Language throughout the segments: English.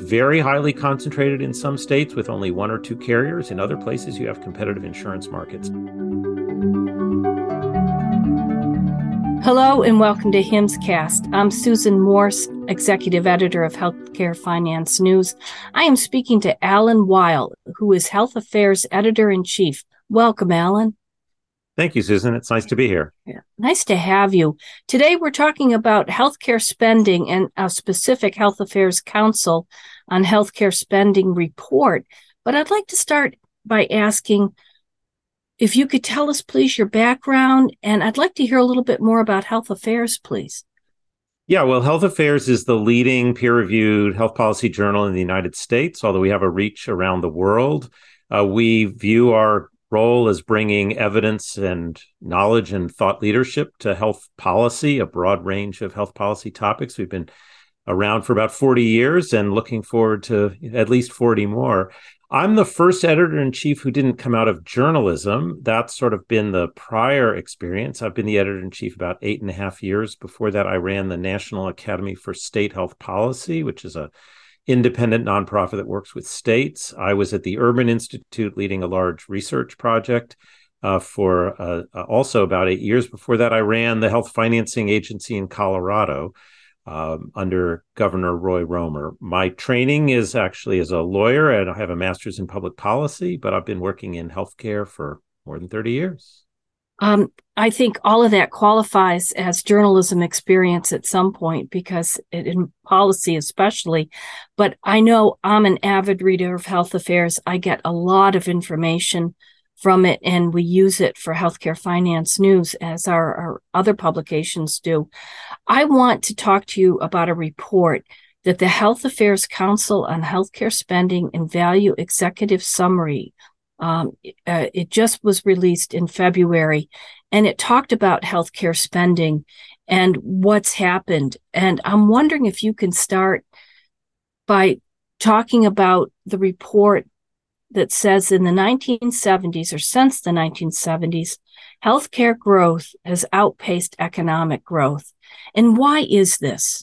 very highly concentrated in some states with only one or two carriers. In other places, you have competitive insurance markets. Hello and welcome to HIMSSCast. I'm Susan Morse, Executive Editor of Healthcare Finance News. I am speaking to Alan Weil, who is Health Affairs Editor-in-Chief. Welcome, Alan. Thank you, Susan. It's nice to be here. Yeah, nice to have you. Today, we're talking about healthcare spending and a specific Health Affairs Council on Healthcare Spending report. But I'd like to start by asking if you could tell us, please, your background, and I'd like to hear a little bit more about Health Affairs, please. Yeah, well, Health Affairs is the leading peer-reviewed health policy journal in the United States, although we have a reach around the world. We view our role as bringing evidence and knowledge and thought leadership to health policy, a broad range of health policy topics. We've been around for about 40 years and looking forward to at least 40 more. I'm the first editor-in-chief who didn't come out of journalism. That's sort of been the prior experience. I've been the editor-in-chief about 8.5 years. Before that, I ran the National Academy for State Health Policy, which is an independent nonprofit that works with states. I was at the Urban Institute leading a large research project for also about 8 years. Before that, I ran the health financing agency in Colorado under Governor Roy Romer. My training is actually as a lawyer, and I have a master's in public policy, but I've been working in healthcare for more than 30 years. I think all of that qualifies as journalism experience at some point, because in policy especially. But I know I'm an avid reader of Health Affairs. I get a lot of information from it, and we use it for Healthcare Finance News, as our other publications do. I want to talk to you about a report that the Health Affairs Council on Healthcare Spending and Value Executive Summary, it just was released in February, and it talked about healthcare spending and what's happened. And I'm wondering if you can start by talking about the report that says in the 1970s, or since the 1970s, healthcare growth has outpaced economic growth. And why is this?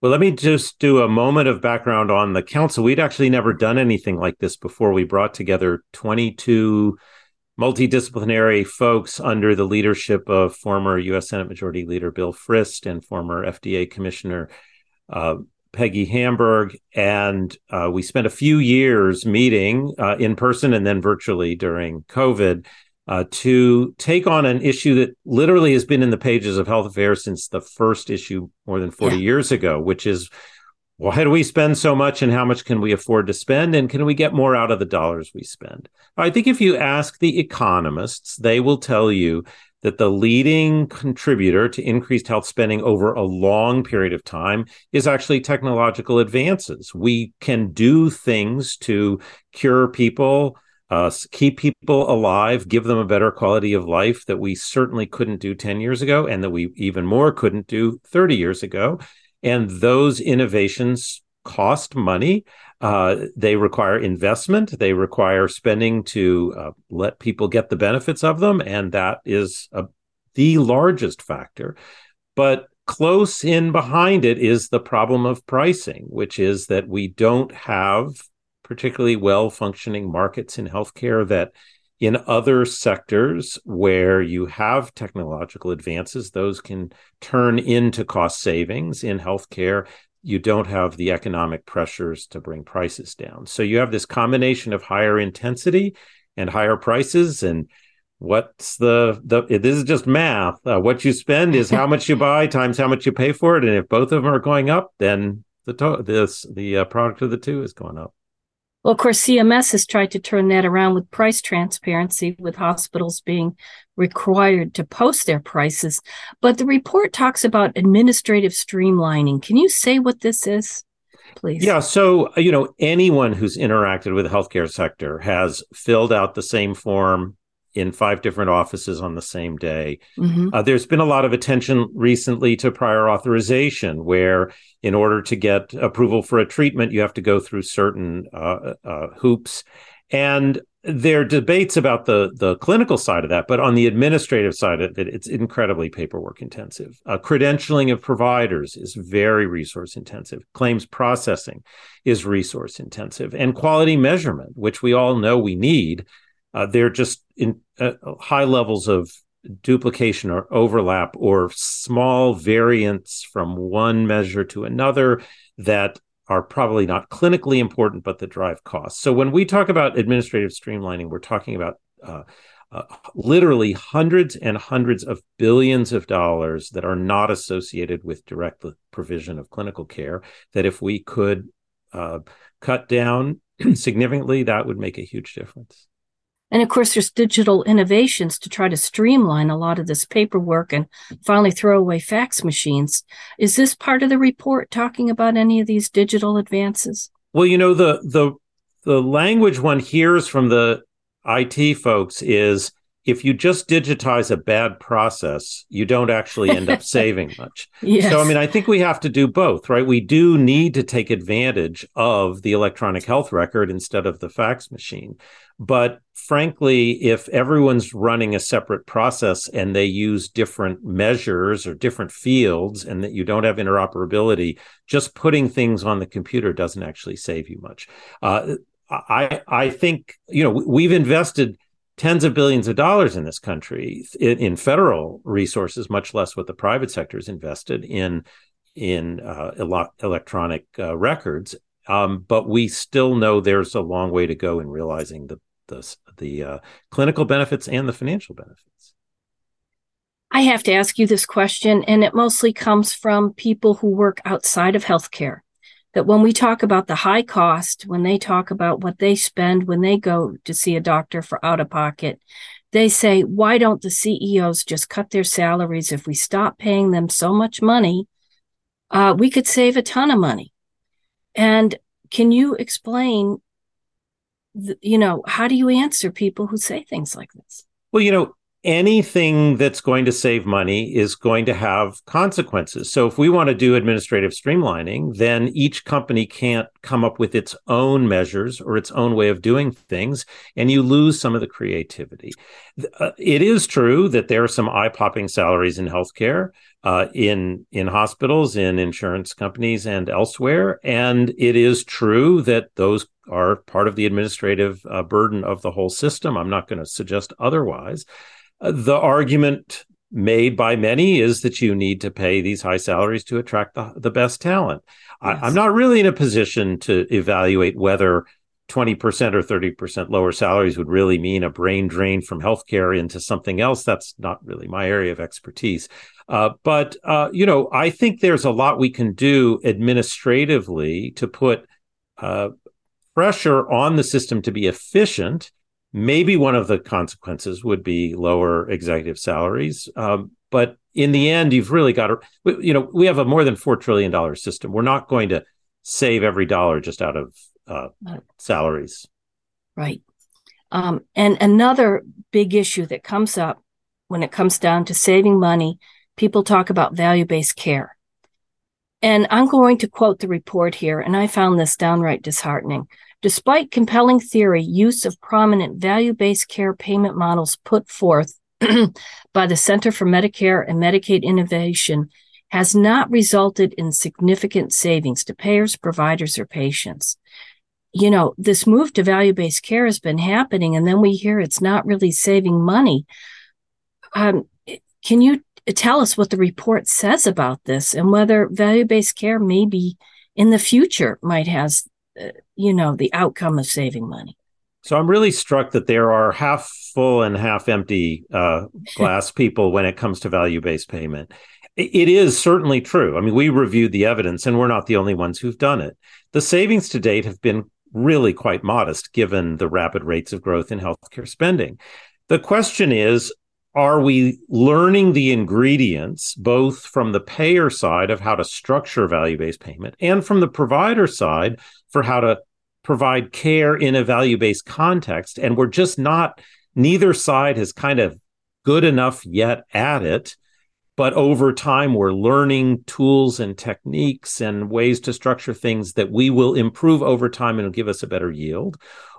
Well, let me just do a moment of background on the council. We'd actually never done anything like this before. We brought together 22 multidisciplinary folks under the leadership of former U.S. Senate Majority Leader Bill Frist and former FDA Commissioner Peggy Hamburg, and we spent a few years meeting in person and then virtually during COVID to take on an issue that literally has been in the pages of Health Affairs since the first issue more than 40 years ago, which is, why do we spend so much and how much can we afford to spend, and can we get more out of the dollars we spend? I think if you ask the economists, they will tell you that the leading contributor to increased health spending over a long period of time is actually technological advances. We can do things to cure people, keep people alive, give them a better quality of life that we certainly couldn't do 10 years ago, and that we even more couldn't do 30 years ago. And those innovations cost money. They require investment. They require spending to let people get the benefits of them. And that is the largest factor. But close in behind it is the problem of pricing, which is that we don't have particularly well-functioning markets in healthcare that in other sectors where you have technological advances, those can turn into cost savings. In healthcare, you don't have the economic pressures to bring prices down. So you have this combination of higher intensity and higher prices. And what's this is just math. What you spend is how much you buy times how much you pay for it. And if both of them are going up, then the product of the two is going up. Well, of course, CMS has tried to turn that around with price transparency, with hospitals being required to post their prices. But the report talks about administrative streamlining. Can you say what this is, please? Yeah. So, anyone who's interacted with the healthcare sector has filled out the same form in 5 different offices on the same day. Mm-hmm. There's been a lot of attention recently to prior authorization, where in order to get approval for a treatment, you have to go through certain hoops. And There are debates about the clinical side of that, but on the administrative side of it, it's incredibly paperwork intensive. Credentialing of providers is very resource intensive. Claims processing is resource intensive. And quality measurement, which we all know we need, they're just in high levels of duplication or overlap or small variants from one measure to another that are probably not clinically important, but that drive costs. So when we talk about administrative streamlining, we're talking about literally hundreds and hundreds of billions of dollars that are not associated with direct provision of clinical care, that if we could cut down significantly, that would make a huge difference. And of course, there's digital innovations to try to streamline a lot of this paperwork and finally throw away fax machines. Is this part of the report talking about any of these digital advances? Well, you know, the language one hears from the IT folks is if you just digitize a bad process, you don't actually end up saving much. Yes. So, I mean, I think we have to do both, right? We do need to take advantage of the electronic health record instead of the fax machine. But frankly, if everyone's running a separate process and they use different measures or different fields and that you don't have interoperability, just putting things on the computer doesn't actually save you much. I think, you know, we've invested tens of billions of dollars in this country in federal resources, much less what the private sector has invested in electronic records. But we still know there's a long way to go in realizing the clinical benefits and the financial benefits. I have to ask you this question, and it mostly comes from people who work outside of healthcare, that when we talk about the high cost, when they talk about what they spend when they go to see a doctor for out-of-pocket, they say, why don't the CEOs just cut their salaries? If we stop paying them so much money, we could save a ton of money. And can you explain, you know, how do you answer people who say things like this? Well, you know, anything that's going to save money is going to have consequences. So if we want to do administrative streamlining, then each company can't come up with its own measures or its own way of doing things, and you lose some of the creativity. It is true that there are some eye-popping salaries in healthcare, in hospitals, in insurance companies, and elsewhere. And it is true that those are part of the administrative burden of the whole system. I'm not going to suggest otherwise. The argument made by many is that you need to pay these high salaries to attract the best talent. Yes. I'm not really in a position to evaluate whether 20% or 30% lower salaries would really mean a brain drain from healthcare into something else. That's not really my area of expertise. But you know, I think there's a lot we can do administratively to put pressure on the system to be efficient. Maybe one of the consequences would be lower executive salaries. But in the end, you've really got to, you know, we have a more than $4 trillion system. We're not going to save every dollar just out of salaries. Right. And another big issue that comes up when it comes down to saving money, people talk about value-based care. And I'm going to quote the report here, and I found this downright disheartening. Despite compelling theory, use of prominent value-based care payment models put forth by the Center for Medicare and Medicaid Innovation has not resulted in significant savings to payers, providers, or patients. You know, this move to value-based care has been happening, and then we hear it's not really saving money. Can you tell us what the report says about this and whether value-based care maybe in the future might have, you know, the outcome of saving money? So I'm really struck that there are half full and half empty glass people when it comes to value-based payment. It is certainly true. I mean, we reviewed the evidence and we're not the only ones who've done it. The savings to date have been really quite modest given the rapid rates of growth in healthcare spending. The question is, are we learning the ingredients, both from the payer side of how to structure value-based payment and from the provider side for how to provide care in a value-based context? And we're just not, neither side is kind of good enough yet at it. But over time, we're learning tools and techniques and ways to structure things that we will improve over time and will give us a better yield.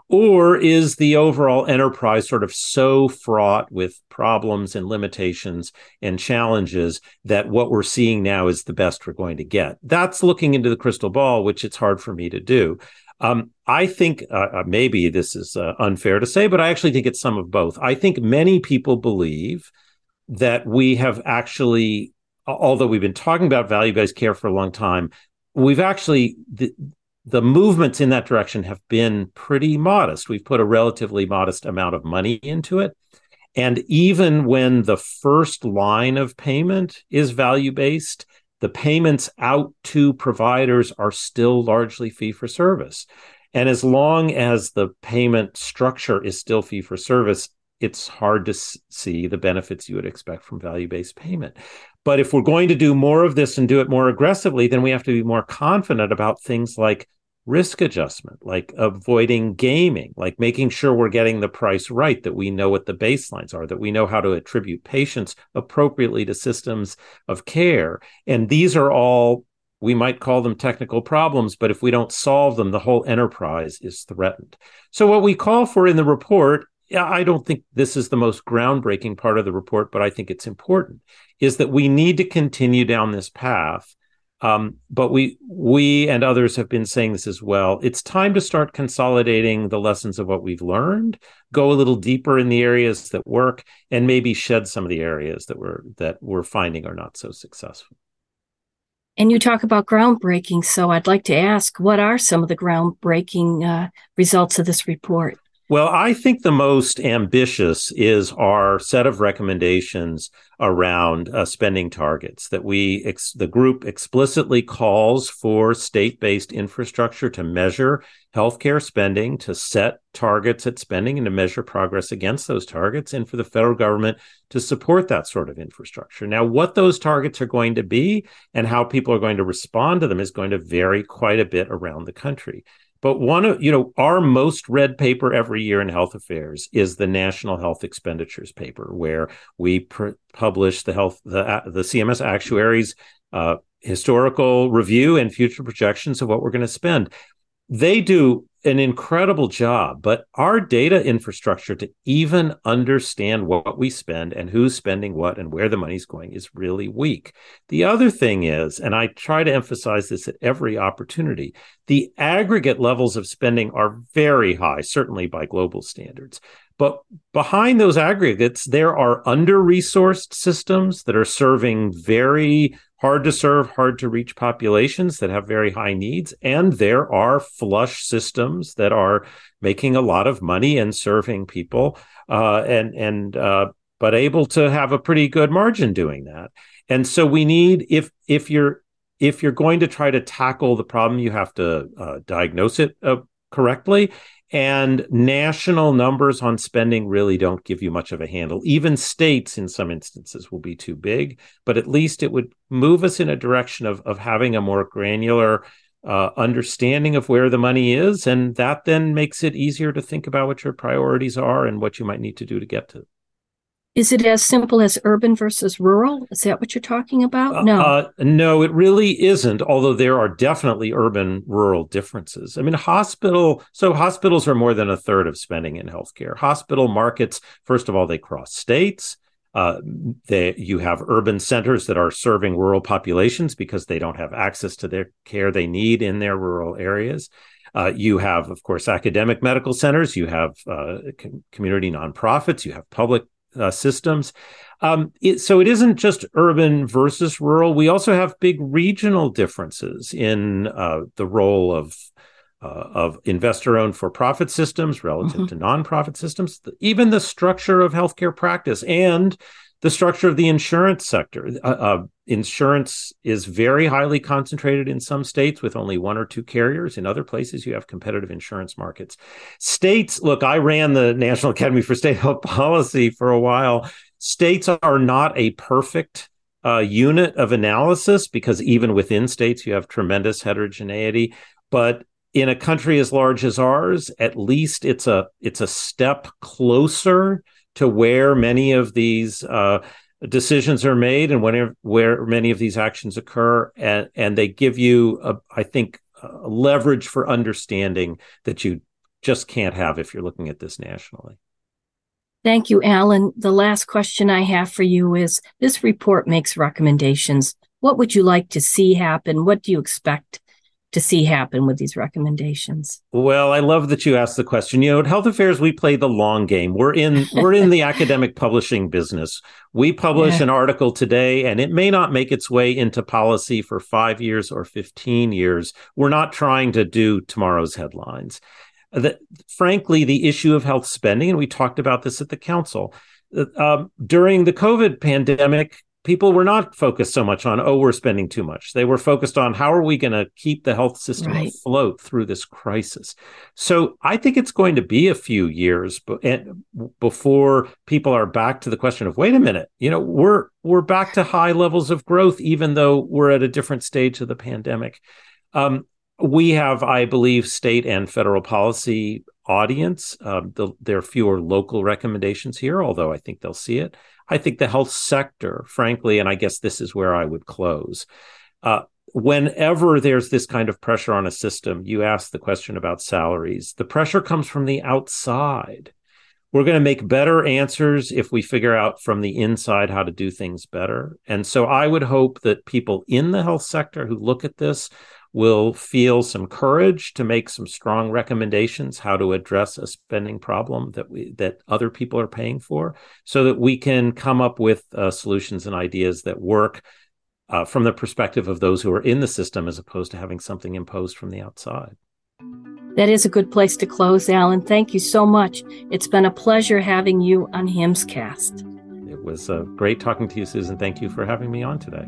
Or is the overall enterprise sort of so fraught with problems and limitations and challenges that what we're seeing now is the best we're going to get? That's looking into the crystal ball, which it's hard for me to do. I think maybe this is unfair to say, but I actually think it's some of both. I think many people believe that we have actually, although we've been talking about value-based care for a long time, we've actually... The movements in that direction have been pretty modest. We've put a relatively modest amount of money into it. And even when the first line of payment is value-based, the payments out to providers are still largely fee-for-service. And as long as the payment structure is still fee-for-service, it's hard to see the benefits you would expect from value-based payment. But if we're going to do more of this and do it more aggressively, then we have to be more confident about things like risk adjustment, like avoiding gaming, like making sure we're getting the price right, that we know what the baselines are, that we know how to attribute patients appropriately to systems of care. And these are all, we might call them technical problems, but if we don't solve them, the whole enterprise is threatened. So what we call for in the report, I don't think this is the most groundbreaking part of the report, but I think it's important, is that we need to continue down this path. But we and others have been saying this as well. It's time to start consolidating the lessons of what we've learned, go a little deeper in the areas that work, and maybe shed some of the areas that we're finding are not so successful. And you talk about groundbreaking, so I'd like to ask, what are some of the groundbreaking results of this report? Well, I think the most ambitious is our set of recommendations around spending targets, that the group explicitly calls for state-based infrastructure to measure healthcare spending, to set targets at spending and to measure progress against those targets, and for the federal government to support that sort of infrastructure. Now, what those targets are going to be and how people are going to respond to them is going to vary quite a bit around the country. But one of, our most read paper every year in Health Affairs is the National Health Expenditures paper, where we publish the CMS actuaries' historical review and future projections of what we're going to spend. They do an incredible job, but our data infrastructure to even understand what we spend and who's spending what and where the money's going is really weak. The other thing is, and I try to emphasize this at every opportunity, the aggregate levels of spending are very high, certainly by global standards. But behind those aggregates, there are under-resourced systems that are serving very hard-to-serve, hard-to-reach populations that have very high needs, and there are flush systems that are making a lot of money and serving people, but able to have a pretty good margin doing that. And so we need, if you're going to try to tackle the problem, you have to diagnose it correctly. And national numbers on spending really don't give you much of a handle. Even states, in some instances, will be too big, but at least it would move us in a direction of having a more granular understanding of where the money is, and that then makes it easier to think about what your priorities are and what you might need to do to get to it. Is it as simple as urban versus rural? Is that what you're talking about? No. No, it really isn't, although there are definitely urban-rural differences. I mean, hospitals are more than a third of spending in healthcare. Hospital markets, first of all, they cross states. You have urban centers that are serving rural populations because they don't have access to their care they need in their rural areas. You have, of course, academic medical centers. You have community nonprofits. You have public systems. So it isn't just urban versus rural. We also have big regional differences in the role of investor-owned for-profit systems relative to nonprofit systems, even the structure of healthcare practice and the structure of the insurance sector. Insurance is very highly concentrated in some states with only one or two carriers. In other places, you have competitive insurance markets. States, look, I ran the National Academy for State Health Policy for a while. States are not a perfect unit of analysis because even within states, you have tremendous heterogeneity. But in a country as large as ours, at least it's a step closer to where many of these decisions are made and where many of these actions occur. And they give you, I think, leverage for understanding that you just can't have if you're looking at this nationally. Thank you, Alan. The last question I have for you is, this report makes recommendations. What would you like to see happen? What do you expect to see happen with these recommendations? Well, I love that you asked the question. You know, at Health Affairs, we play the long game. We're in the academic publishing business. We publish an article today, and it may not make its way into policy for 5 years or 15 years. We're not trying to do tomorrow's headlines. Frankly, the issue of health spending, and we talked about this at the council, during the COVID pandemic, people were not focused so much on, oh, we're spending too much. They were focused on how are we going to keep the health system afloat through this crisis. So I think it's going to be a few years before people are back to the question of, wait a minute, you know, we're back to high levels of growth, even though we're at a different stage of the pandemic. We have, I believe, state and federal policy audience. There are fewer local recommendations here, although I think they'll see it. I think the health sector, frankly, and I guess this is where I would close, whenever there's this kind of pressure on a system, you ask the question about salaries. The pressure comes from the outside. We're going to make better answers if we figure out from the inside how to do things better. And so I would hope that people in the health sector who look at this will feel some courage to make some strong recommendations how to address a spending problem that other people are paying for, so that we can come up with solutions and ideas that work from the perspective of those who are in the system, as opposed to having something imposed from the outside. That is a good place to close, Alan. Thank you so much. It's been a pleasure having you on HIMSSCast. It was great talking to you, Susan. Thank you for having me on today.